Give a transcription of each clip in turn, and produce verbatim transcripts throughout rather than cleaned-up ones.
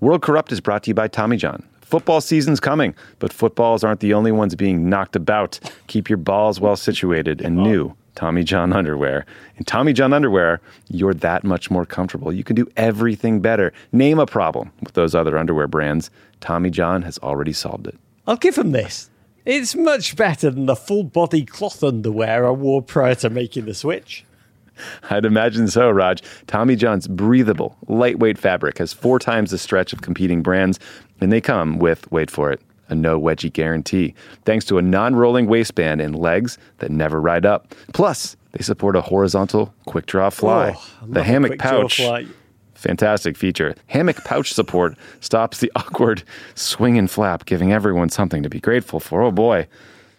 World Corrupt is brought to you by Tommy John. Football season's coming, but footballs aren't the only ones being knocked about. Keep your balls well situated and new Tommy John underwear. In Tommy John underwear, you're that much more comfortable. You can do everything better. Name a problem with those other underwear brands. Tommy John has already solved it. I'll give him this. It's much better than the full-body cloth underwear I wore prior to making the switch. I'd imagine so, Raj. Tommy John's breathable, lightweight fabric has four times the stretch of competing brands, and they come with, wait for it, a no-wedgie guarantee, thanks to a non-rolling waistband and legs that never ride up. Plus, they support a horizontal quick-draw fly. Oh, the hammock pouch, fantastic feature. Hammock pouch support stops the awkward swing and flap, giving everyone something to be grateful for. Oh, boy.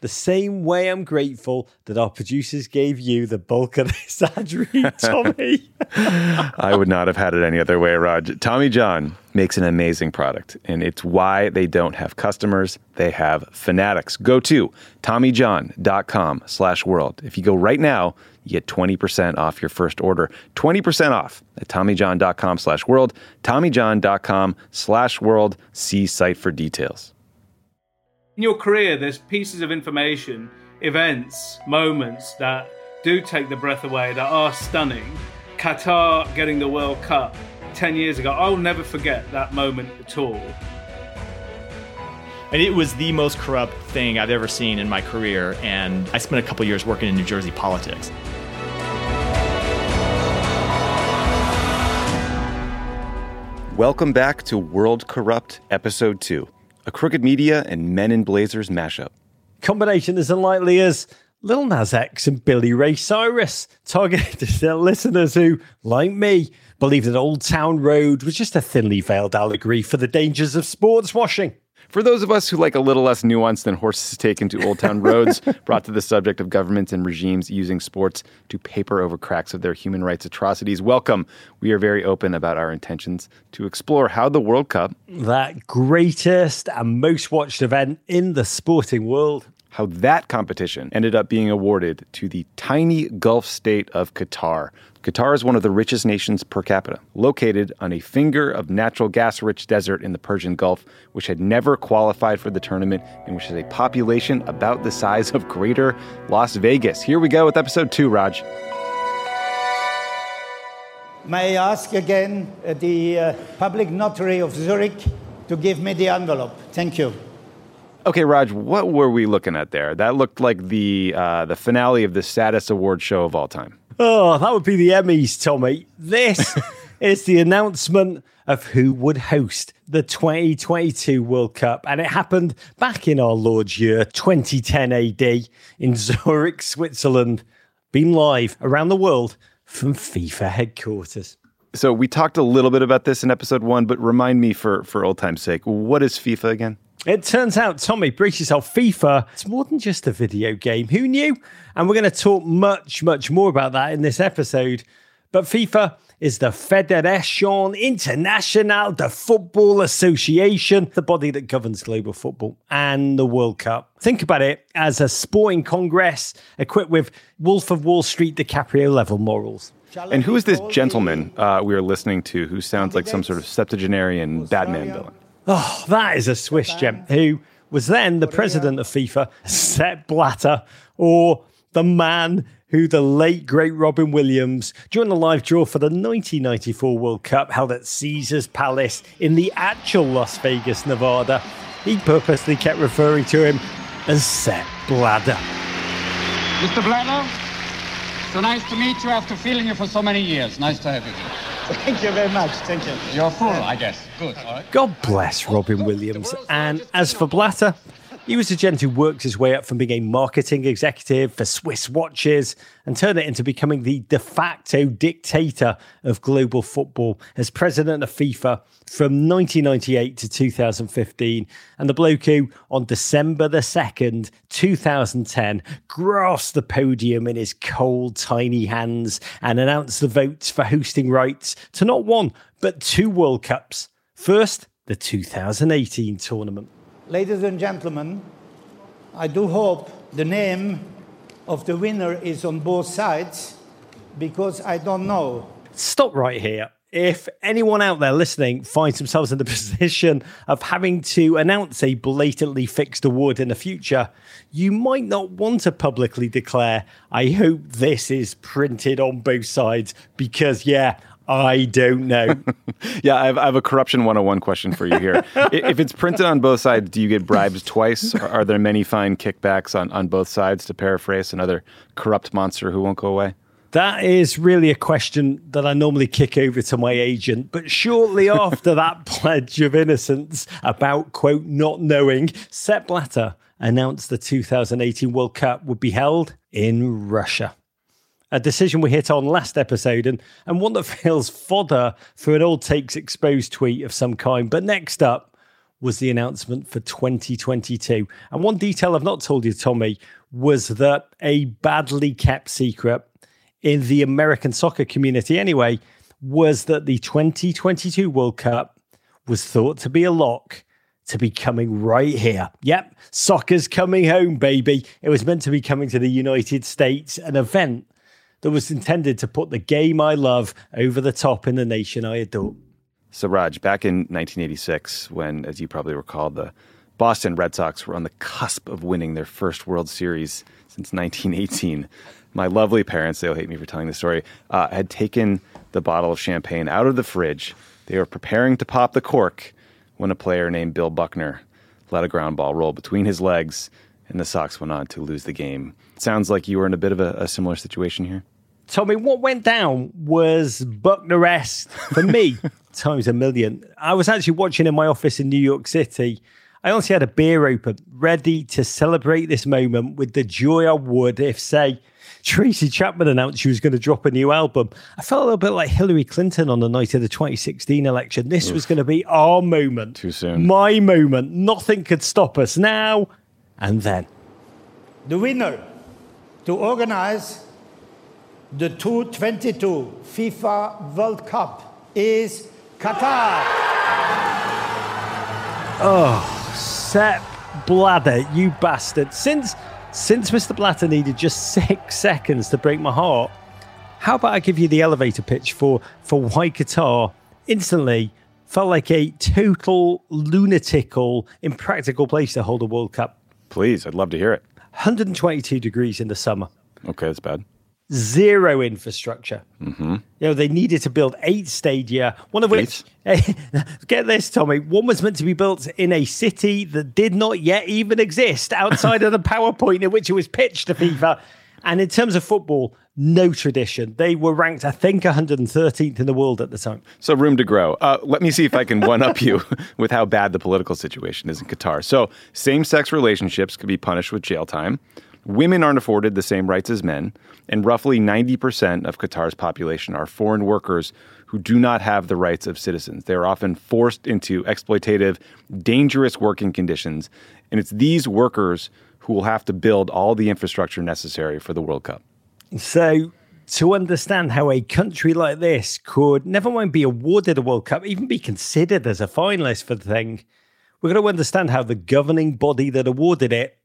The same way I'm grateful that our producers gave you the bulk of this ad read, Tommy. I would not have had it any other way, Raj. Tommy John makes an amazing product, and it's why they don't have customers. They have fanatics. Go to Tommy John dot com slash world. If you go right now, you get twenty percent off your first order. twenty percent off at Tommy John dot com slash world. Tommy John dot com slash world. See site for details. In your career, there's pieces of information, events, moments that do take the breath away, that are stunning. Qatar getting the World Cup ten years ago. I'll never forget that moment at all. And it was the most corrupt thing I've ever seen in my career, and I spent a couple years working in New Jersey politics. Welcome back to World Corrupt, Episode two. A Crooked Media and Men in Blazers mashup. Combination as unlikely as Lil Nas X and Billy Ray Cyrus, targeted to their listeners who, like me, believe that Old Town Road was just a thinly veiled allegory for the dangers of sports washing. For those of us who like a little less nuance than horses taken to Old Town Roads, brought to the subject of governments and regimes using sports to paper over cracks of their human rights atrocities, welcome. We are very open about our intentions to explore how the World Cup, that greatest and most watched event in the sporting world, how that competition ended up being awarded to the tiny Gulf state of Qatar. Qatar is one of the richest nations per capita, located on a finger of natural gas-rich desert in the Persian Gulf, which had never qualified for the tournament and which has a population about the size of greater Las Vegas. Here we go with episode two, Raj. May I ask again uh, the uh, public notary of Zurich to give me the envelope? Thank you. Okay, Raj, what were we looking at there? That looked like the uh, the finale of the saddest award show of all time. Oh, that would be the Emmys, Tommy. This is the announcement of who would host the twenty twenty-two World Cup. And it happened back in our Lord's year, twenty ten A D, in Zurich, Switzerland, being live around the world from FIFA headquarters. So we talked a little bit about this in episode one, but remind me for, for old time's sake, what is FIFA again? It turns out, Tommy, brace yourself, FIFA, it's more than just a video game. Who knew? And we're going to talk much, much more about that in this episode. But FIFA is the Fédération Internationale de Football Association, the body that governs global football and the World Cup. Think about it as a sporting congress equipped with Wolf of Wall Street DiCaprio-level morals. And who is this gentleman uh, we are listening to who sounds like some sort of septuagenarian Batman villain? Oh, that is a Swiss gent who was then the president of FIFA, Sepp Blatter, or the man who the late, great Robin Williams, during the live draw for the nineteen ninety-four World Cup held at Caesars Palace in the actual Las Vegas, Nevada, he purposely kept referring to him as Sepp Blatter. Mister Blatter, so nice to meet you after feeling you for so many years. Nice to have you here. Thank you very much. Thank you. You're full, I guess. Good. All right. God bless Robin Williams. And as for Blatter, He was a gent who worked his way up from being a marketing executive for Swiss watches and turned it into becoming the de facto dictator of global football as president of FIFA from nineteen ninety-eight to two thousand fifteen. And the bloke who, on December the second, two thousand ten, grasped the podium in his cold, tiny hands and announced the votes for hosting rights to not one, but two World Cups. First, the two thousand eighteen tournament. Ladies and gentlemen, I do hope the name of the winner is on both sides, because I don't know. Stop right here. If anyone out there listening finds themselves in the position of having to announce a blatantly fixed award in the future, you might not want to publicly declare, I hope this is printed on both sides, because, yeah, I don't know. yeah, I have, I have a corruption one oh one question for you here. If it's printed on both sides, do you get bribes twice? Or are there many fine kickbacks on, on both sides, to paraphrase another corrupt monster who won't go away? That is really a question that I normally kick over to my agent. But shortly after that pledge of innocence about, quote, not knowing, Sepp Blatter announced the two thousand eighteen World Cup would be held in Russia. A decision we hit on last episode, and, and one that feels fodder for an old takes exposed tweet of some kind. But next up was the announcement for twenty twenty-two. And one detail I've not told you, Tommy, was that a badly kept secret in the American soccer community anyway, was that the twenty twenty-two World Cup was thought to be a lock to be coming right here. Yep, soccer's coming home, baby. It was meant to be coming to the United States, an event that was intended to put the game I love over the top in the nation I adore. So, Raj, back in nineteen eighty-six, when, as you probably recall, the Boston Red Sox were on the cusp of winning their first World Series since nineteen eighteen, my lovely parents, they'll hate me for telling this story, uh, had taken the bottle of champagne out of the fridge. They were preparing to pop the cork when a player named Bill Buckner let a ground ball roll between his legs, and the Sox went on to lose the game. Sounds like you were in a bit of a, a similar situation here. Tommy, what went down was Buckner-esque for me times a million. I was actually watching in my office in New York City. I honestly had a beer open, ready to celebrate this moment with the joy I would if, say, Tracy Chapman announced she was going to drop a new album. I felt a little bit like Hillary Clinton on the night of the twenty sixteen election. This Oof. was going to be our moment. Too soon. My moment. Nothing could stop us now and then. The winner to organize the twenty twenty-two FIFA World Cup is Qatar. Oh, Sepp Blatter, you bastard. Since... Since Mister Blatter needed just six seconds to break my heart, how about I give you the elevator pitch for, for why Qatar instantly felt like a total, lunatical, impractical place to hold a World Cup? Please, I'd love to hear it. one hundred twenty-two degrees in the summer. Okay, that's bad. Zero infrastructure. Mm-hmm. You know, they needed to build eight stadia, one of which, get this, Tommy, one was meant to be built in a city that did not yet even exist outside of the PowerPoint in which it was pitched to FIFA. And in terms of football, no tradition. They were ranked, I think, one hundred thirteenth in the world at the time. So room to grow. Uh, let me see if I can one-up you with how bad the political situation is in Qatar. So same-sex relationships could be punished with jail time. Women aren't afforded the same rights as men, and roughly ninety percent of Qatar's population are foreign workers who do not have the rights of citizens. They're often forced into exploitative, dangerous working conditions, and it's these workers who will have to build all the infrastructure necessary for the World Cup. So to understand how a country like this could never mind be awarded a World Cup, even be considered as a finalist for the thing, we're going to understand how the governing body that awarded it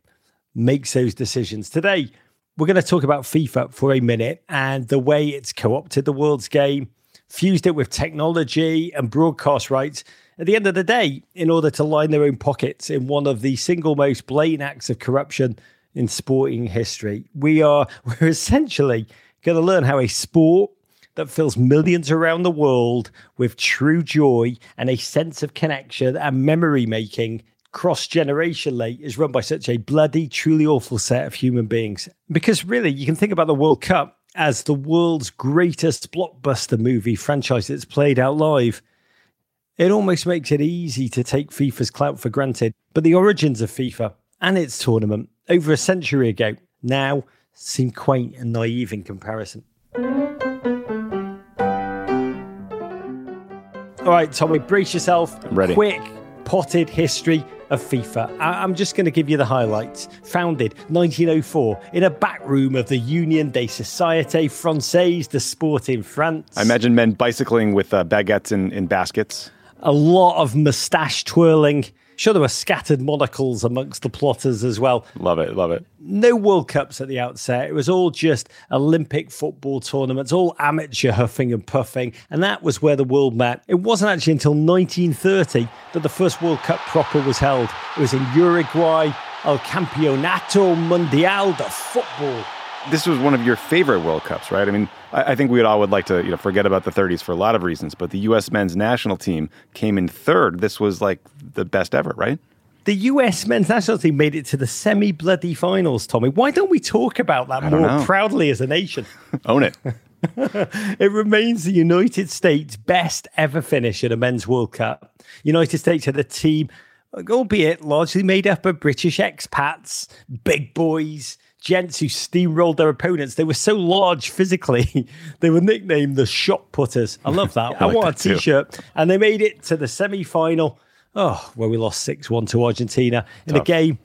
makes those decisions. Today, we're going to talk about FIFA for a minute and the way it's co-opted the world's game, fused it with technology and broadcast rights. At the end of the day, in order to line their own pockets in one of the single most blatant acts of corruption in sporting history, we are we're essentially going to learn how a sport that fills millions around the world with true joy and a sense of connection and memory making cross-generationally is run by such a bloody, truly awful set of human beings. Because really, you can think about the World Cup as the world's greatest blockbuster movie franchise that's played out live. It almost makes it easy to take FIFA's clout for granted. But the origins of FIFA and its tournament over a century ago now seem quaint and naive in comparison. All right, Tommy, brace yourself. I'm ready. Quick, potted history of FIFA. I- I'm just going to give you the highlights. Founded nineteen oh four in a back room of the Union des Sociétés Françaises de Sport in France. I imagine men bicycling with uh, baguettes in, in baskets. A lot of moustache twirling. Sure, there were scattered monocles amongst the plotters as well. Love it, love it. No World Cups at the outset. It was all just Olympic football tournaments, all amateur huffing and puffing. And that was where the world met. It wasn't actually until nineteen thirty that the first World Cup proper was held. It was in Uruguay, El Campeonato Mundial de Football. This was one of your favorite World Cups, right? I mean, I think we all would like to, you know, forget about the thirties for a lot of reasons, but the U S men's national team came in third. This was like the best ever, right? The U S men's national team made it to the semi-bloody finals, Tommy. Why don't we talk about that more know. proudly as a nation? Own it. It remains the United States' best ever finish at a men's World Cup. United States had a team, albeit largely made up of British expats, big boys, gents who steamrolled their opponents. They were so large physically, they were nicknamed the shot putters. I love that. I, I like want that a t-shirt. Too. And they made it to the semi-final, oh, where we lost six one to Argentina in Tough. a game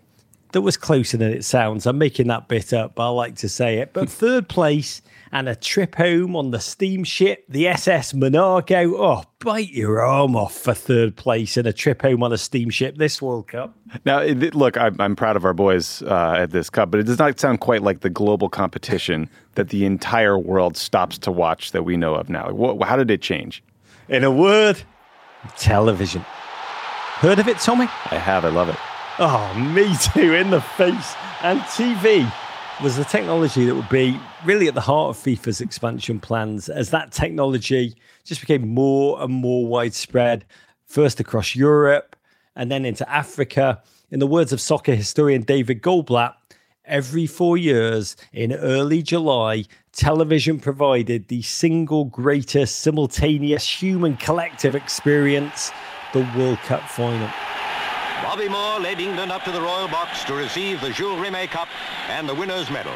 that was closer than it sounds. I'm making that bit up, but I like to say it. But third place and a trip home on the steamship, the S S Monaco. Oh, bite your arm off for third place and a trip home on a steamship this World Cup. Now, it, look, I'm, I'm proud of our boys uh, at this cup, but it does not sound quite like the global competition that the entire world stops to watch that we know of now. What, how did it change? In a word, television. Heard of it, Tommy? I have. I love it. Oh, me too, in the face. And T V was the technology that would be really at the heart of FIFA's expansion plans as that technology just became more and more widespread, first across Europe and then into Africa. In the words of soccer historian David Goldblatt, every four years in early July, television provided the single greatest simultaneous human collective experience, the World Cup final. Bobby Moore led England up to the Royal Box to receive the Jules Rimet Cup and the winners' medals.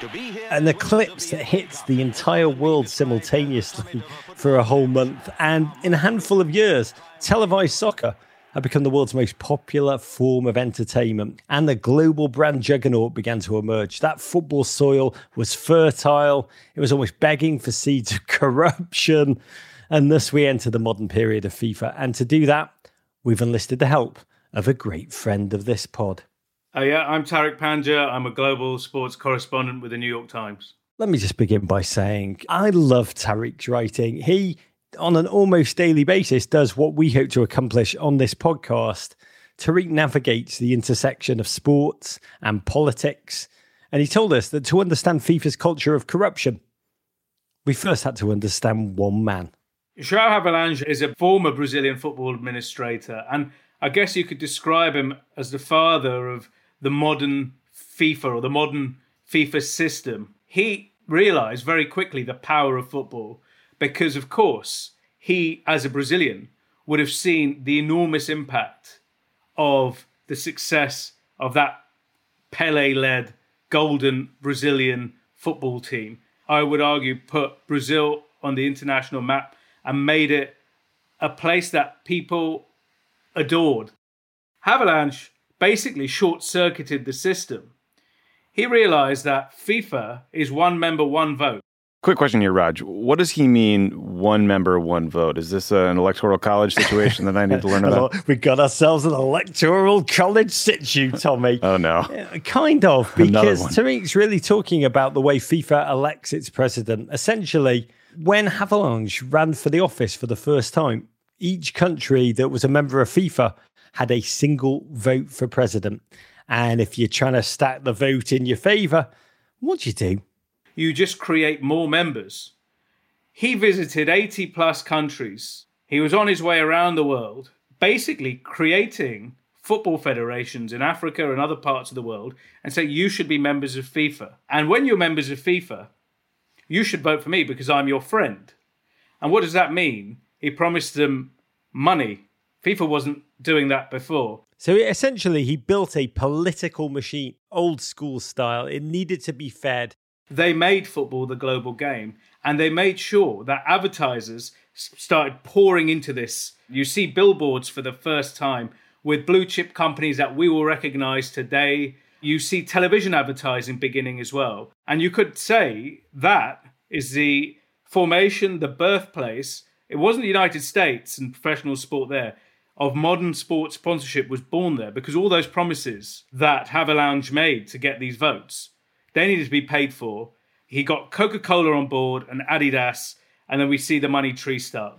To be here, and the clips that hits the entire world simultaneously for a whole month and in a handful of years, televised soccer had become the world's most popular form of entertainment and the global brand juggernaut began to emerge. That football soil was fertile. It was almost begging for seeds of corruption. And thus we enter the modern period of FIFA. And to do that, we've enlisted the help of a great friend of this pod. Oh yeah, I'm Tariq Panja. I'm a global sports correspondent with the New York Times. Let me just begin by saying I love Tariq's writing. He, on an almost daily basis, does what we hope to accomplish on this podcast. Tariq navigates the intersection of sports and politics. And he told us that to understand FIFA's culture of corruption, we first had to understand one man. João Havelange is a former Brazilian football administrator, and I guess you could describe him as the father of the modern FIFA or the modern FIFA system. He realised very quickly the power of football because, of course, he, as a Brazilian, would have seen the enormous impact of the success of that Pelé-led golden Brazilian football team. I would argue put Brazil on the international map and made it a place that people adored. Havelange basically short-circuited the system. He realised that FIFA is one member, one vote. Quick question here, Raj. What does he mean, one member, one vote? Is this an electoral college situation that I need to learn about? We got ourselves an electoral college situ, Tommy. Oh, no. Yeah, kind of, because Tariq's really talking about the way FIFA elects its president. Essentially, when Havelange ran for the office for the first time, each country that was a member of FIFA had a single vote for president. And if you're trying to stack the vote in your favour, what do you do? You just create more members. He visited eighty plus countries. He was on his way around the world, basically creating football federations in Africa and other parts of the world and saying you should be members of FIFA. And when you're members of FIFA, you should vote for me because I'm your friend. And what does that mean? He promised them money FIFA wasn't doing that before. So essentially, he built a political machine, old school style. It needed to be fed. They made football the global game, and they made sure that advertisers started pouring into this. You see billboards for the first time with blue chip companies that we will recognize today. You see television advertising beginning as well. And you could say that is the formation, the birthplace. It wasn't the United States and professional sport there. Of modern sports sponsorship was born there, because all those promises that Havelange made to get these votes, they needed to be paid for. He got Coca-Cola on board and Adidas, and then we see the money tree start.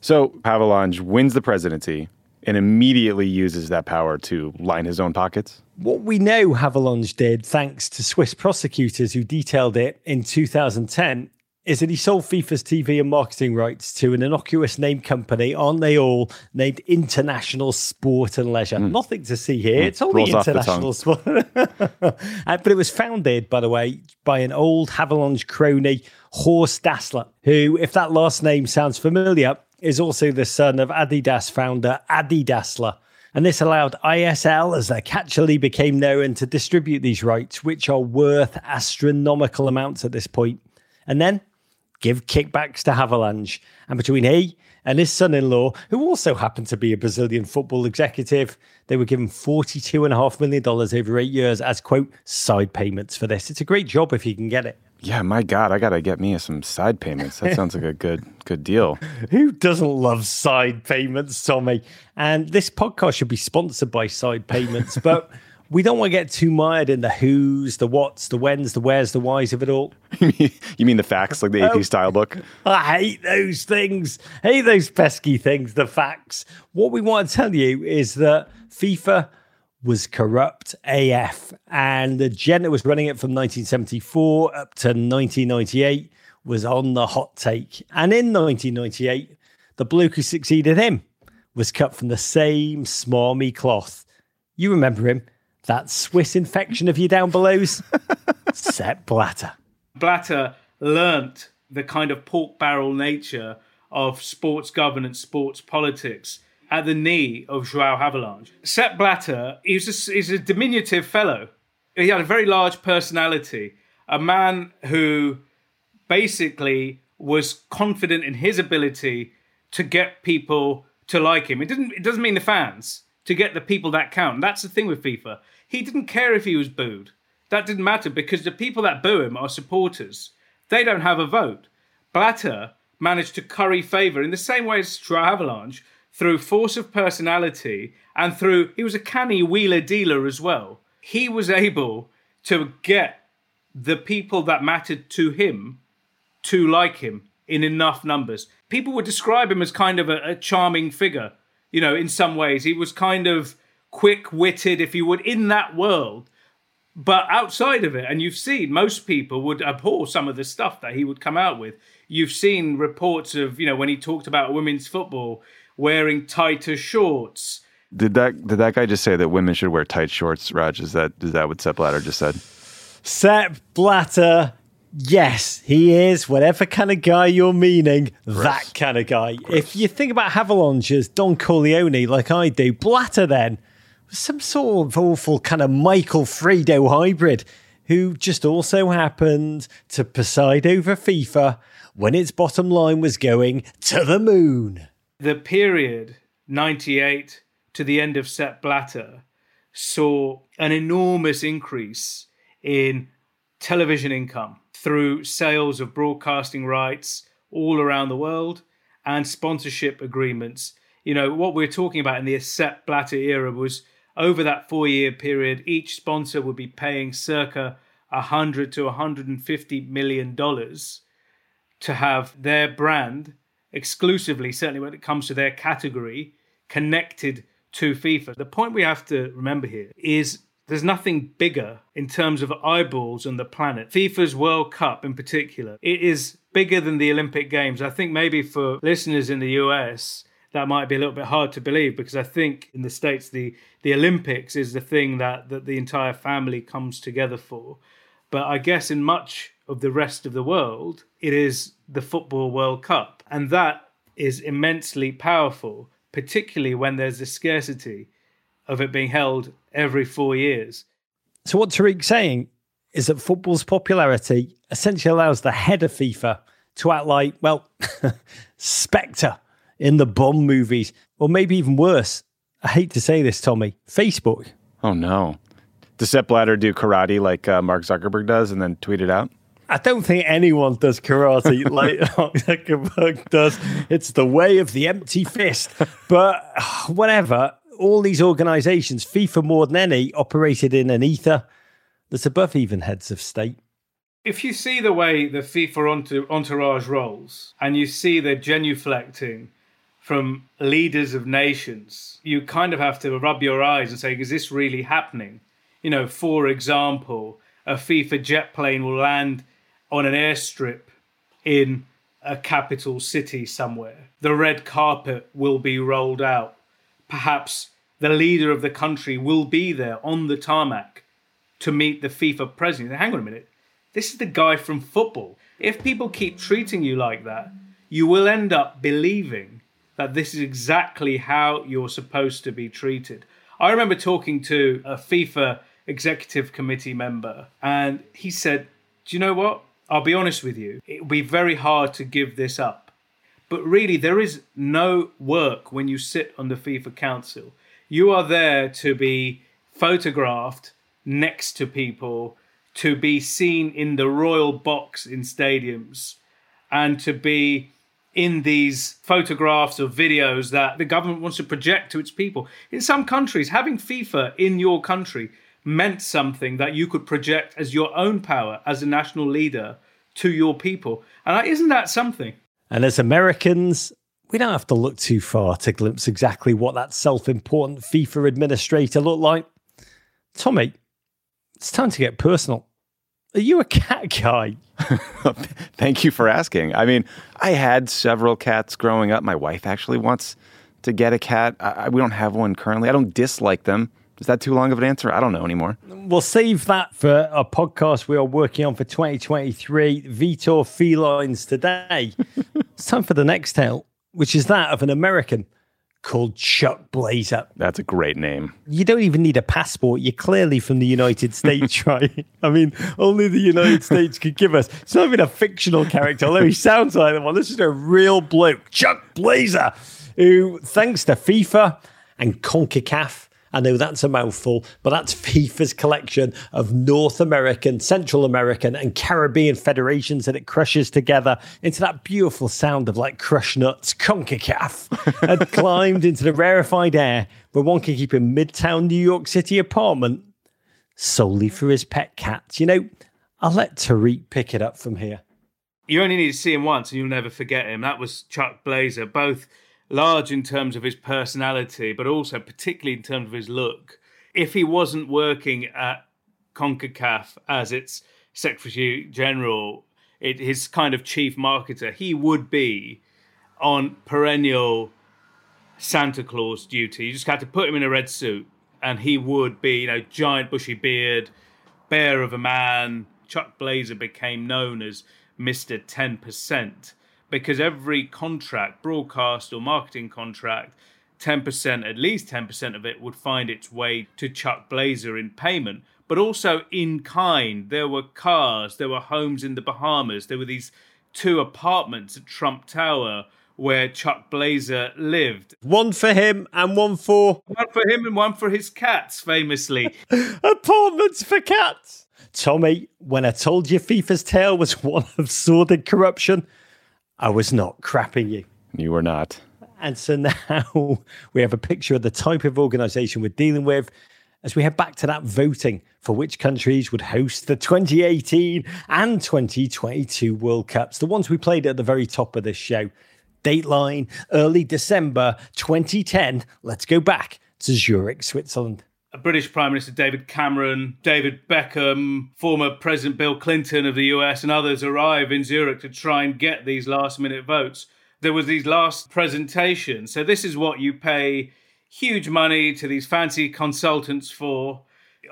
So Havelange wins the presidency and immediately uses that power to line his own pockets. What we know Havelange did, thanks to Swiss prosecutors who detailed it in two thousand ten, is that he sold FIFA's T V and marketing rights to an innocuous name company, aren't they all, named International Sport and Leisure. Mm. Nothing to see here. Mm. It's only Rolls International Sport. But it was founded, by the way, by an old Havelange crony, Horst Dassler, who, if that last name sounds familiar, is also the son of Adidas founder Adi Dassler. And this allowed I S L, as they actually became known, to distribute these rights, which are worth astronomical amounts at this point. And then give kickbacks to Havelange. And between he and his son-in-law, who also happened to be a Brazilian football executive, they were given forty-two point five million dollars over eight years as, quote, side payments for this. It's a great job if you can get it. Yeah, my God, I got to get me some side payments. That sounds like a good good deal. Who doesn't love side payments, Tommy? And this podcast should be sponsored by side payments, but we don't want to get too mired in the who's, the what's, the when's, the where's, the why's of it all. You mean, you mean the facts, like the oh, A P style book? I hate those things. I hate those pesky things, the facts. What we want to tell you is that FIFA was corrupt A F, and the gent that was running it from nineteen seventy-four up to nineteen ninety-eight was on the hot take. And in nineteen ninety-eight, the bloke who succeeded him was cut from the same smarmy cloth. You remember him, that Swiss infection of your down belows, Sepp Blatter. Blatter learnt the kind of pork barrel nature of sports governance, sports politics, at the knee of João Havelange. Sepp Blatter, he was a, he's a diminutive fellow. He had a very large personality, a man who basically was confident in his ability to get people to like him. It didn't. It doesn't mean the fans, to get the people that count. That's the thing with FIFA. He didn't care if he was booed. That didn't matter, because the people that boo him are supporters. They don't have a vote. Blatter managed to curry favour in the same way as João Havelange, through force of personality and through, he was a canny wheeler-dealer as well. He was able to get the people that mattered to him to like him in enough numbers. People would describe him as kind of a, a charming figure, you know, in some ways. He was kind of quick-witted, if you would, in that world, but outside of it. And you've seen most people would abhor some of the stuff that he would come out with. You've seen reports of, you know, when he talked about women's football, wearing tighter shorts. Did that did that guy just say that women should wear tight shorts, Raj? Is that is that what Sepp Blatter just said? Sepp Blatter, yes, he is whatever kind of guy you're meaning, Gross. That kind of guy. Gross. If you think about Havelange as Don Corleone, like I do, Blatter then was some sort of awful kind of Michael Fredo hybrid who just also happened to preside over FIFA when its bottom line was going to the moon. The period ninety-eight to the end of Sepp Blatter saw an enormous increase in television income through sales of broadcasting rights all around the world and sponsorship agreements. You know, what we're talking about in the Sepp Blatter era was over that four-year period, each sponsor would be paying circa one hundred to one hundred fifty million dollars to have their brand exclusively, certainly when it comes to their category, connected to FIFA. The point we have to remember here is there's nothing bigger in terms of eyeballs on the planet. FIFA's World Cup in particular, it is bigger than the Olympic Games. I think maybe for listeners in the U S, that might be a little bit hard to believe, because I think in the States, the, the Olympics is the thing that, that the entire family comes together for. But I guess in much of the rest of the world, it is the Football World Cup. And that is immensely powerful. particularly when there's a scarcity of it being held every four years. So what Tariq's saying is that football's popularity essentially allows the head of FIFA to act like, well, Spectre in the bomb movies, or maybe even worse, I hate to say this, Tommy, Facebook. Oh, no. Does Sepp Blatter do karate like uh, Mark Zuckerberg does and then tweet it out? I don't think anyone does karate like Mark Zuckerberg does. It's the way of the empty fist. But whatever, all these organizations, FIFA more than any, operated in an ether that's above even heads of state. If you see the way the FIFA entourage rolls and you see the genuflecting from leaders of nations, you kind of have to rub your eyes and say, is this really happening? You know, for example, a FIFA jet plane will land on an airstrip in a capital city somewhere. The red carpet will be rolled out. Perhaps the leader of the country will be there on the tarmac to meet the FIFA president. Hang on a minute. This is the guy from football. If people keep treating you like that, you will end up believing that this is exactly how you're supposed to be treated. I remember talking to a FIFA executive committee member, and he said, do you know what? I'll be honest with you. It will be very hard to give this up. But really, there is no work when you sit on the FIFA Council. You are there to be photographed next to people, to be seen in the royal box in stadiums, and to be in these photographs or videos that the government wants to project to its people. In some countries, having FIFA in your country meant something that you could project as your own power as a national leader to your people. And isn't that something? And as Americans, we don't have to look too far to glimpse exactly what that self-important FIFA administrator looked like. Tommy, it's time to get personal. Are you a cat guy? Thank you for asking. I mean, I had several cats growing up. My wife actually wants to get a cat. I, we don't have one currently. I don't dislike them. Is that too long of an answer? I don't know anymore. We'll save that for a podcast we are working on for twenty twenty-three, Vitor Felines Today. It's time for the next tale, which is that of an American called Chuck Blazer. That's a great name. You don't even need a passport. You're clearly from the United States, right? I mean, only the United States could give us. It's not even a fictional character, although he sounds like one. Well, this is a real bloke, Chuck Blazer, who, thanks to FIFA and CONCACAF, I know that's a mouthful, but that's FIFA's collection of North American, Central American, and Caribbean federations that it crushes together into that beautiful sound of like crush nuts, CONCACAF, had climbed into the rarefied air where one can keep a midtown New York City apartment solely for his pet cats. You know, I'll let Tariq pick it up from here. You only need to see him once and you'll never forget him. That was Chuck Blazer, both large in terms of his personality, but also particularly in terms of his look. If he wasn't working at CONCACAF as its Secretary General, it, his kind of chief marketer, he would be on perennial Santa Claus duty. You just had to put him in a red suit and he would be, you know, giant bushy beard, bear of a man. Chuck Blazer became known as Mister ten percent. Because every contract, broadcast or marketing contract, ten percent, at least ten percent of it would find its way to Chuck Blazer in payment, but also in kind. There were cars, there were homes in the Bahamas, there were these two apartments at Trump Tower where Chuck Blazer lived. One for him and one for... One for him and one for his cats, famously. Apartments for cats! Tommy, when I told you FIFA's tale was one of sordid corruption, I was not crapping you. You were not. And so now we have a picture of the type of organisation we're dealing with as we head back to that voting for which countries would host the twenty eighteen and twenty twenty-two World Cups, the ones we played at the very top of this show. Dateline, early December twenty ten. Let's go back to Zurich, Switzerland. British Prime Minister David Cameron, David Beckham, former President Bill Clinton of the U S and others arrive in Zurich to try and get these last-minute votes. There was these last presentations. So this is what you pay huge money to these fancy consultants for.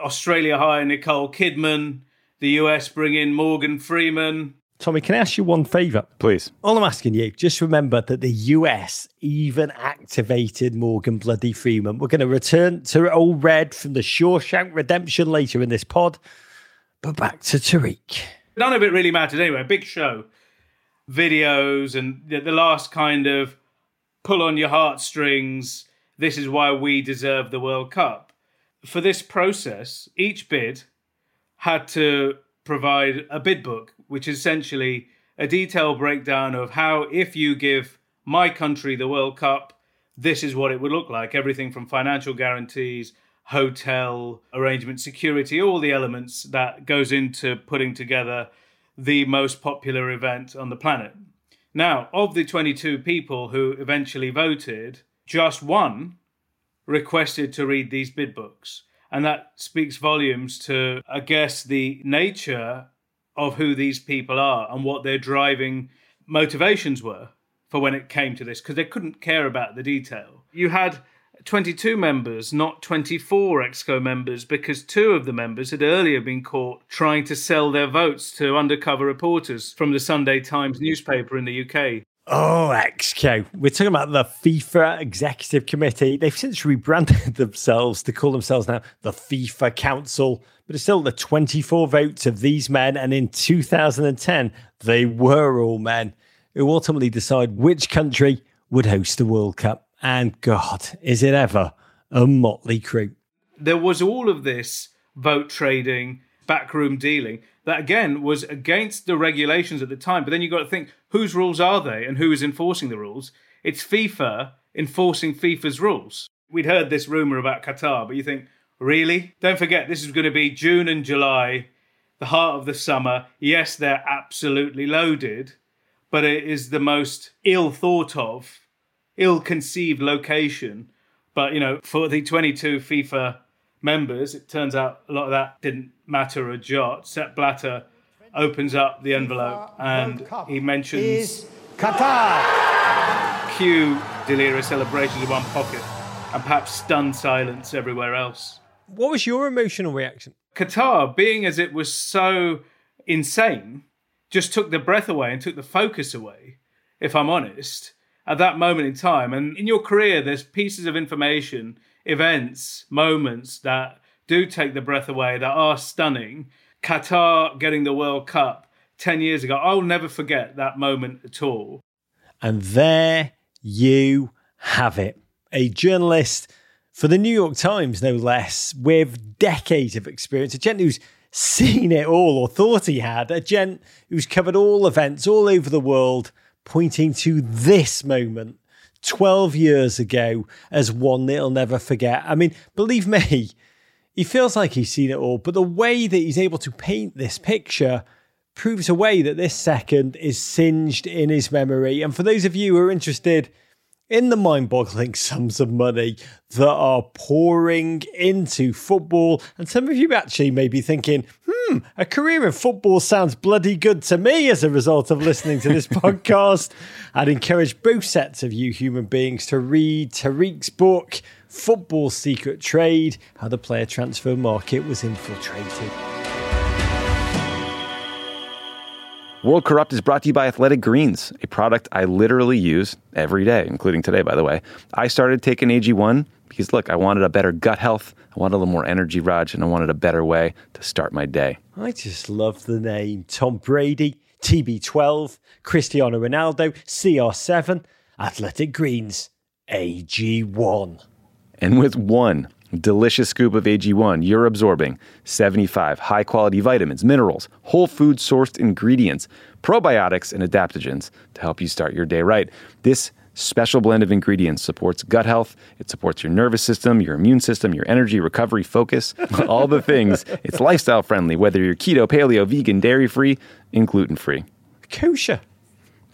Australia hire Nicole Kidman. The U S bring in Morgan Freeman. Tommy, can I ask you one favour? Please. All I'm asking you, just remember that the U S even activated Morgan bloody Freeman. We're going to return to Old Red from the Shawshank Redemption later in this pod, but back to Tariq. None of it really mattered anyway. Big show, videos, and the, the last kind of pull on your heartstrings, this is why we deserve the World Cup. For this process, each bid had to provide a bid book, which is essentially a detailed breakdown of how, if you give my country the World Cup, this is what it would look like. Everything from financial guarantees, hotel arrangement, security, all the elements that goes into putting together the most popular event on the planet. Now, of the twenty-two people who eventually voted, just one requested to read these bid books. And that speaks volumes to, I guess, the nature of who these people are and what their driving motivations were for when it came to this, because they couldn't care about the detail. You had twenty-two members, not twenty-four ExCo members, because two of the members had earlier been caught trying to sell their votes to undercover reporters from the Sunday Times newspaper in the U K. Oh, ExCo. We're talking about the FIFA Executive Committee. They've since rebranded themselves to call themselves now the FIFA Council, but it's still the twenty-four votes of these men. And in two thousand ten, they were all men who ultimately decide which country would host the World Cup. And God, is it ever a motley crew. There was all of this vote trading, backroom dealing, that, again, was against the regulations at the time. But then you've got to think, whose rules are they and who is enforcing the rules? It's FIFA enforcing FIFA's rules. We'd heard this rumour about Qatar, but you think, really? Don't forget, this is going to be June and July, the heart of the summer. Yes, they're absolutely loaded, but it is the most ill-thought of, ill-conceived location. But, you know, for the twenty-two FIFA members, it turns out a lot of that didn't matter a jot. Sepp Blatter opens up the envelope and he mentions Qatar. Cue delirious celebrations in one pocket and perhaps stunned silence everywhere else. What was your emotional reaction? Qatar, being as it was so insane, just took the breath away and took the focus away, if I'm honest, at that moment in time. And in your career, there's pieces of information, events, moments that do take the breath away, that are stunning. Qatar getting the World Cup ten years ago. I'll never forget that moment at all. And there you have it. A journalist for the New York Times, no less, with decades of experience. A gent who's seen it all, or thought he had. A gent who's covered all events all over the world, pointing to this moment twelve years ago as one that he'll never forget. I mean, believe me, he feels like he's seen it all, but the way that he's able to paint this picture proves away that this second is singed in his memory. And for those of you who are interested in the mind-boggling sums of money that are pouring into football, and some of you actually may be thinking, hmm, a career in football sounds bloody good to me as a result of listening to this podcast, I'd encourage both sets of you human beings to read Tariq's book, Football Secret Trade, How the Player Transfer Market Was Infiltrated. World Corrupt is brought to you by Athletic Greens, a product I literally use every day, including today, by the way. I started taking A G one because, look, I wanted a better gut health, I wanted a little more energy, Raj, and I wanted a better way to start my day. I just love the name. Tom Brady, T B twelve, Cristiano Ronaldo, C R seven, Athletic Greens, A G one. And with one delicious scoop of A G one, you're absorbing seventy-five high-quality vitamins, minerals, whole food-sourced ingredients, probiotics, and adaptogens to help you start your day right. This special blend of ingredients supports gut health, it supports your nervous system, your immune system, your energy, recovery, focus, all the things. It's lifestyle-friendly, whether you're keto, paleo, vegan, dairy-free, and gluten-free. Kosher.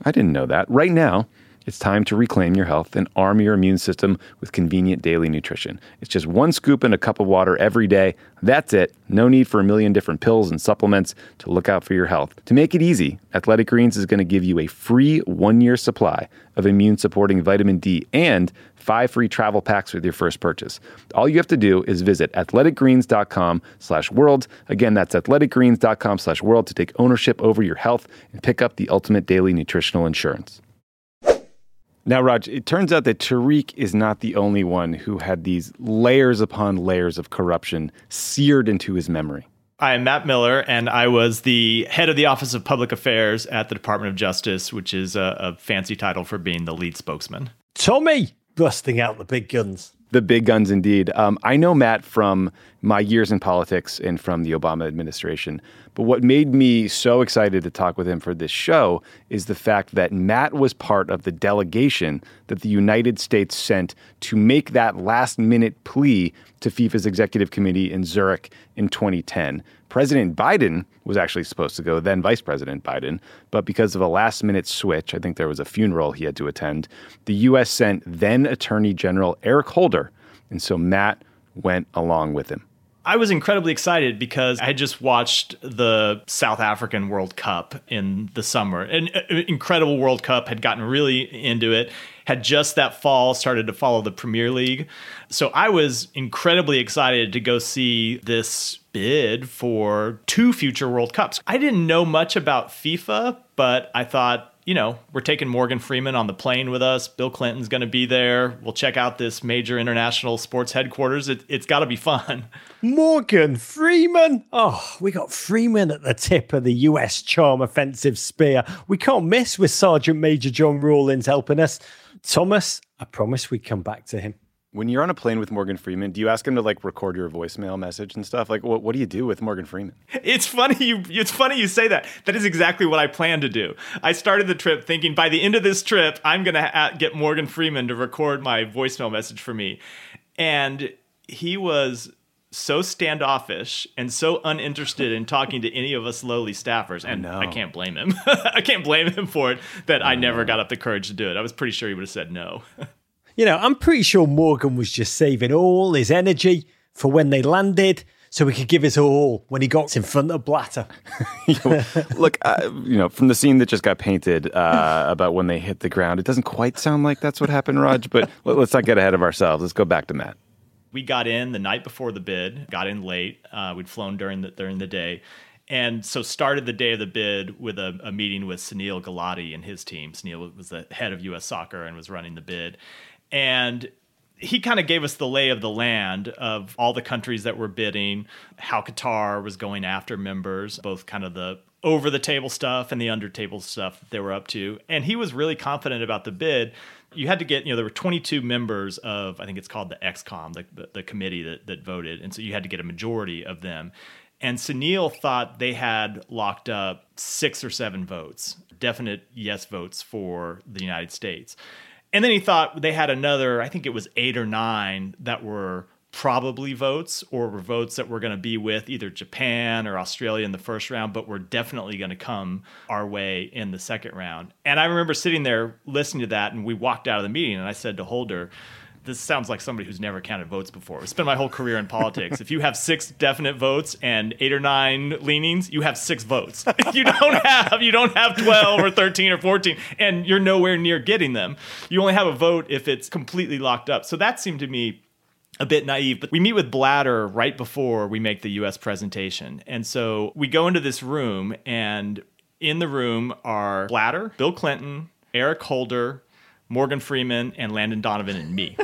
I didn't know that. Right now, It's time to reclaim your health and arm your immune system with convenient daily nutrition. It's just one scoop and a cup of water every day. That's it. No need for a million different pills and supplements to look out for your health. To make it easy, Athletic Greens is going to give you a free one-year supply of immune-supporting vitamin D and five free travel packs with your first purchase. All you have to do is visit athletic greens dot com slash world. Again, that's athletic greens dot com slash world to take ownership over your health and pick up the ultimate daily nutritional insurance. Now, Raj, it turns out that Tariq is not the only one who had these layers upon layers of corruption seared into his memory. I am Matt Miller, and I was the head of the Office of Public Affairs at the Department of Justice, which is a, a fancy title for being the lead spokesman. Tommy! Busting out the big guns. The big guns, indeed. Um, I know Matt from my years in politics and from the Obama administration. But what made me so excited to talk with him for this show is the fact that Matt was part of the delegation that the United States sent to make that last-minute plea to FIFA's executive committee in Zurich in twenty ten. President Biden was actually supposed to go, then Vice President Biden, but because of a last-minute switch, I think there was a funeral he had to attend, the U S sent then Attorney General Eric Holder, and so Matt went along with him. I was incredibly excited because I had just watched the South African World Cup in the summer. An incredible World Cup, had gotten really into it, had just that fall started to follow the Premier League. So I was incredibly excited to go see this bid for two future World Cups. I didn't know much about FIFA, but I thought, you know, we're taking Morgan Freeman on the plane with us. Bill Clinton's going to be there. We'll check out this major international sports headquarters. It, it's got to be fun. Morgan Freeman. Oh, we got Freeman at the tip of the U S charm offensive spear. We can't miss with Sergeant Major John Rawlins helping us. Thomas, I promise we'd come back to him. When you're on a plane with Morgan Freeman, do you ask him to like record your voicemail message and stuff? Like, what what do you do with Morgan Freeman? It's funny you it's funny you say that. That is exactly what I planned to do. I started the trip thinking by the end of this trip, I'm going to ha- get Morgan Freeman to record my voicemail message for me. And he was so standoffish and so uninterested in talking to any of us lowly staffers. And I, I can't blame him. I can't blame him for it that I, I never got up the courage to do it. I was pretty sure he would have said no. You know, I'm pretty sure Morgan was just saving all his energy for when they landed so he could give his all when he got in front of Blatter. you know, look, uh, you know, from the scene that just got painted uh, about when they hit the ground, it doesn't quite sound like that's what happened, Raj, but let's not get ahead of ourselves. Let's go back to Matt. We got in the night before the bid, got in late. Uh, we'd flown during the, during the day. And so started the day of the bid with a, a meeting with Sunil Gulati and his team. Sunil was the head of U S soccer and was running the bid. And he kind of gave us the lay of the land of all the countries that were bidding, how Qatar was going after members, both kind of the over-the-table stuff and the under-table stuff that they were up to. And he was really confident about the bid. You had to get, you know, there were twenty-two members of, I think it's called the ExCom, the, the, the committee that, that voted. And so you had to get a majority of them. And Sunil thought they had locked up six or seven votes, definite yes votes for the United States. And then he thought they had another, I think it was eight or nine that were probably votes or were votes that were going to be with either Japan or Australia in the first round, but were definitely going to come our way in the second round. And I remember sitting there listening to that, and we walked out of the meeting, and I said to Holder, this sounds like somebody who's never counted votes before. I spent my whole career in politics. If you have six definite votes and eight or nine leanings, you have six votes. You don't have you don't have twelve or thirteen or fourteen, and you're nowhere near getting them. You only have a vote if it's completely locked up. So that seemed to me a bit naive. But we meet with Blatter right before we make the U S presentation. And so we go into this room, and in the room are Blatter, Bill Clinton, Eric Holder, Morgan Freeman, and Landon Donovan and me.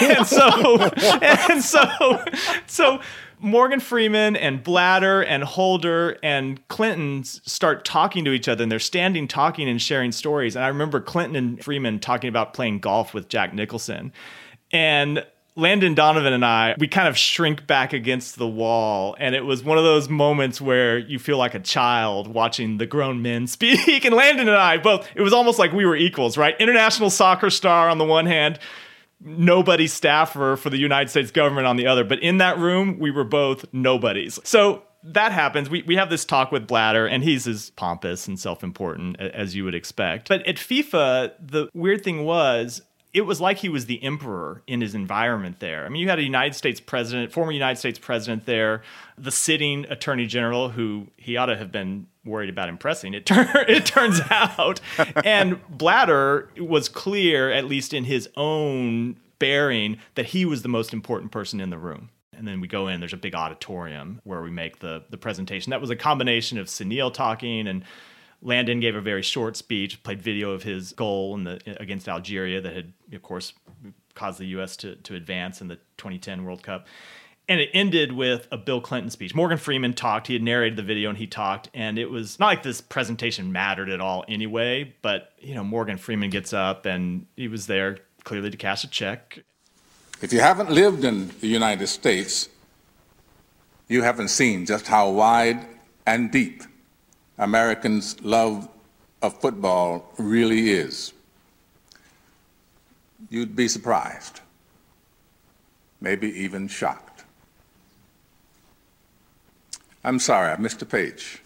and so and so so Morgan Freeman and Blatter and Holder and Clinton start talking to each other, and they're standing talking and sharing stories. And I remember Clinton and Freeman talking about playing golf with Jack Nicholson. And Landon Donovan and I, we kind of shrink back against the wall. And it was one of those moments where you feel like a child watching the grown men speak. And Landon and I both, it was almost like we were equals, right? International soccer star on the one hand, nobody staffer for the United States government on the other. But in that room, we were both nobodies. So that happens. We we have this talk with Blatter, and he's as pompous and self-important as you would expect. But at FIFA, the weird thing was, it was like he was the emperor in his environment there. I mean, you had a United States president, former United States president there, the sitting attorney general, who he ought to have been worried about impressing, it, tur- it turns out. And Blatter was clear, at least in his own bearing, that he was the most important person in the room. And then we go in, there's a big auditorium where we make the, the presentation. That was a combination of Sunil talking, and Landon gave a very short speech, played video of his goal in the, against Algeria that had, of course, caused the U S to, to advance in the twenty ten World Cup. And it ended with a Bill Clinton speech. Morgan Freeman talked. He had narrated the video, and he talked. And it was not like this presentation mattered at all anyway, but, you know, Morgan Freeman gets up, and he was there clearly to cash a check. If you haven't lived in the United States, you haven't seen just how wide and deep Americans' love of football really is. You'd be surprised, maybe even shocked. I'm sorry, I missed a page.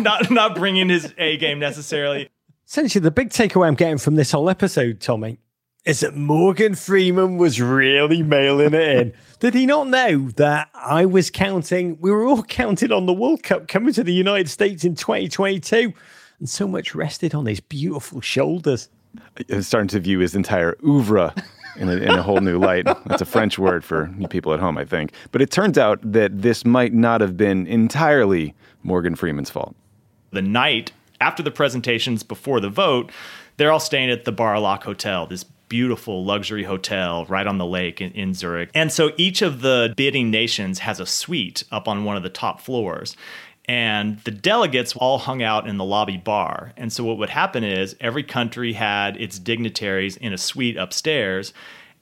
not, not bringing his A game necessarily. Essentially, the big takeaway I'm getting from this whole episode, Tommy, is that Morgan Freeman was really mailing it in. Did he not know that I was counting? We were all counting on the World Cup coming to the United States in twenty twenty-two. And so much rested on his beautiful shoulders. I'm starting to view his entire oeuvre in a, in a whole new light. That's a French word for you people at home, I think. But it turns out that this might not have been entirely Morgan Freeman's fault. The night after the presentations, before the vote, they're all staying at the Bar-a-Loch Hotel, this beautiful luxury hotel right on the lake in, in Zurich. And so each of the bidding nations has a suite up on one of the top floors. And the delegates all hung out in the lobby bar. And so what would happen is every country had its dignitaries in a suite upstairs.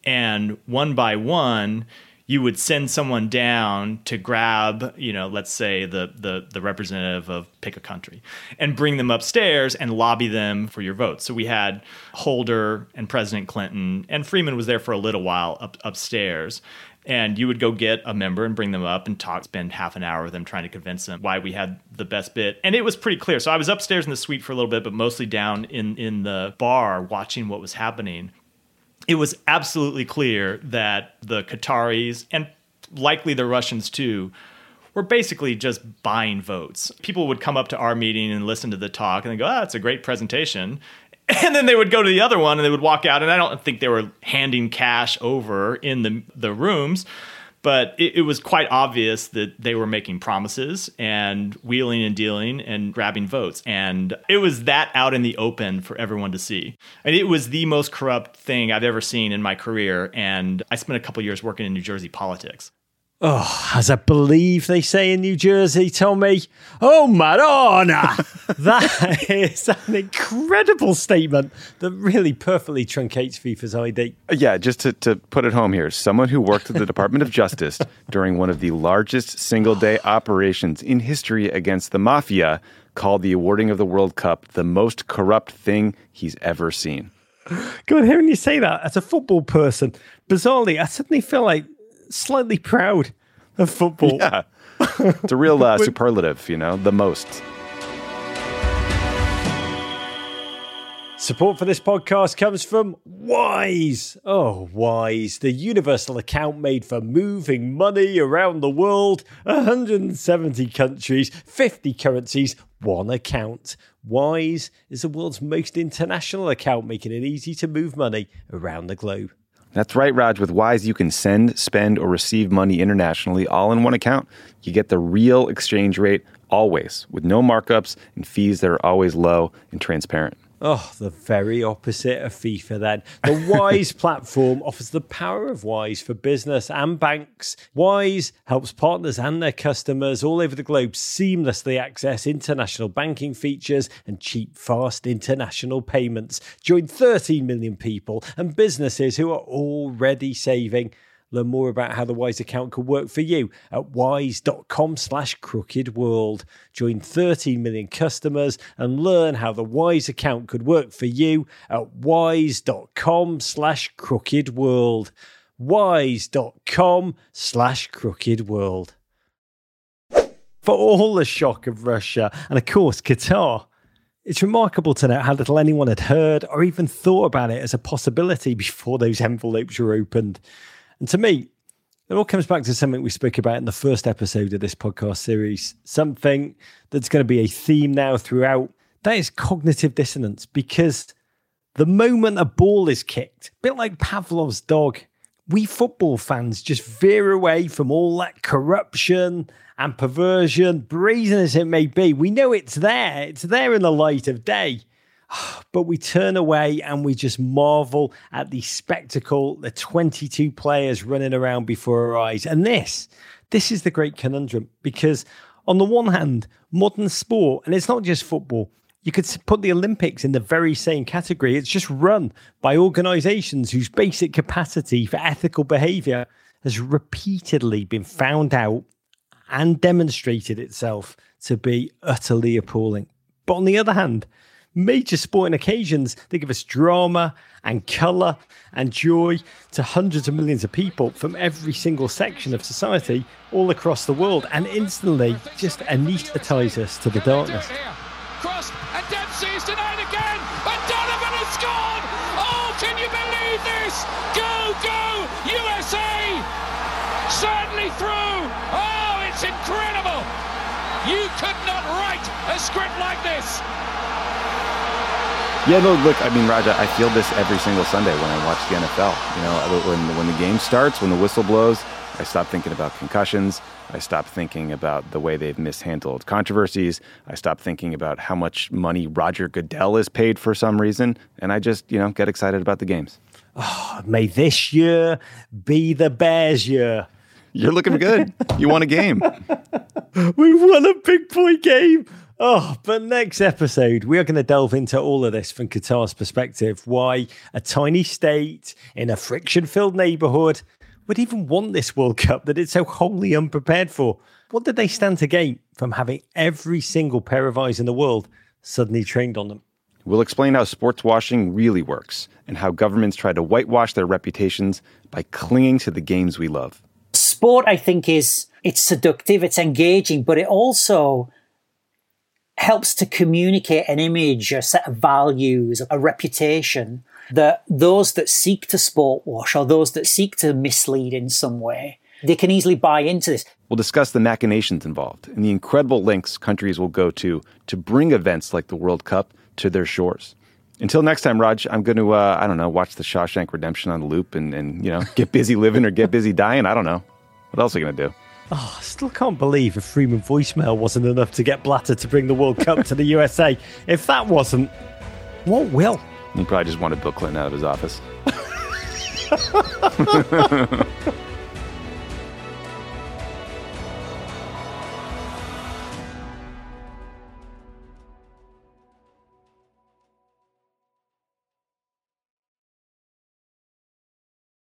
And one by one, you would send someone down to grab, you know, let's say the, the the representative of pick a country, and bring them upstairs and lobby them for your vote. So we had Holder and President Clinton, and Freeman was there for a little while up, upstairs. And you would go get a member and bring them up and talk, spend half an hour with them trying to convince them why we had the best bid. And it was pretty clear. So I was upstairs in the suite for a little bit, but mostly down in, in the bar watching what was happening. It was absolutely clear that the Qataris, and likely the Russians too, were basically just buying votes. People would come up to our meeting and listen to the talk and they go, ah, oh, it's a great presentation. And then they would go to the other one and they would walk out. And I don't think they were handing cash over in the the rooms, but it, it was quite obvious that they were making promises and wheeling and dealing and grabbing votes. And it was that out in the open for everyone to see. And it was the most corrupt thing I've ever seen in my career. And I spent a couple of years working in New Jersey politics. Oh, as I believe they say in New Jersey, Tommy, oh, Madonna. That is an incredible statement that really perfectly truncates FIFA's idea. Yeah, just to, to put it home here, someone who worked at the Department of Justice during one of the largest single-day operations in history against the mafia called the awarding of the World Cup the most corrupt thing he's ever seen. God, hearing you say that, as a football person, bizarrely, I suddenly feel like slightly proud of football. Yeah, it's a real uh, superlative, you know, the most. Support for this podcast comes from Wise. Oh, Wise, the universal account made for moving money around the world, one hundred seventy countries, fifty currencies, one account. Wise is the world's most international account, making it easy to move money around the globe. That's right, Raj. With Wise, you can send, spend, or receive money internationally all in one account. You get the real exchange rate always, with no markups and fees that are always low and transparent. Oh, the very opposite of FIFA then. The Wise platform offers the power of Wise for business and banks. Wise helps partners and their customers all over the globe seamlessly access international banking features and cheap, fast international payments. Join thirteen million people and businesses who are already saving. Learn more about how the Wise account could work for you at wise.com slash crooked world. Join thirteen million customers and learn how the Wise account could work for you at wise.com slash crooked world. Wise.com slash crooked world. for all the shock of Russia and, of course, Qatar. It's remarkable to note how little anyone had heard or even thought about it as a possibility before those envelopes were opened. And to me, it all comes back to something we spoke about in the first episode of this podcast series, something that's going to be a theme now throughout. That is cognitive dissonance, because the moment a ball is kicked, a bit like Pavlov's dog, we football fans just veer away from all that corruption and perversion, brazen as it may be. We know it's there. It's there in the light of day. But we turn away and we just marvel at the spectacle, the twenty-two players running around before our eyes. And this, this is the great conundrum, because on the one hand, modern sport, and it's not just football, you could put the Olympics in the very same category. It's just run by organisations whose basic capacity for ethical behaviour has repeatedly been found out and demonstrated itself to be utterly appalling. But on the other hand, major sporting occasions, they give us drama and colour and joy to hundreds of millions of people from every single section of society all across the world, and instantly just anaesthetise us to the darkness. Cross, and Dempsey's denied again, and Donovan has scored! Oh, can you believe this? Go, go, U S A! Certainly through! Oh, it's incredible! You could not write a script like this! Yeah, no, look, I mean, Raja, I feel this every single Sunday when I watch the N F L. You know, when, when the game starts, when the whistle blows, I stop thinking about concussions. I stop thinking about the way they've mishandled controversies. I stop thinking about how much money Roger Goodell is paid for some reason. And I just, you know, get excited about the games. Oh, may this year be the Bears year. You're looking good. You won a game. We won a big point game. Oh, but next episode, we are going to delve into all of this from Qatar's perspective. Why a tiny state in a friction-filled neighborhood would even want this World Cup that it's so wholly unprepared for. What did they stand to gain from having every single pair of eyes in the world suddenly trained on them? We'll explain how sports washing really works and how governments try to whitewash their reputations by clinging to the games we love. Sport, I think, is it's seductive, it's engaging, but it also helps to communicate an image, a set of values, a reputation that those that seek to sport wash or those that seek to mislead in some way, they can easily buy into this. We'll discuss the machinations involved and the incredible lengths countries will go to to bring events like the World Cup to their shores. Until next time, Raj, I'm going to, uh, I don't know, watch the Shawshank Redemption on loop and, and you know, get busy living or get busy dying. I don't know. What else are you going to do? Oh, I still can't believe a Freeman voicemail wasn't enough to get Blatter to bring the World Cup to the U S A. If that wasn't, what will? He probably just wanted Bill Clinton out of his office.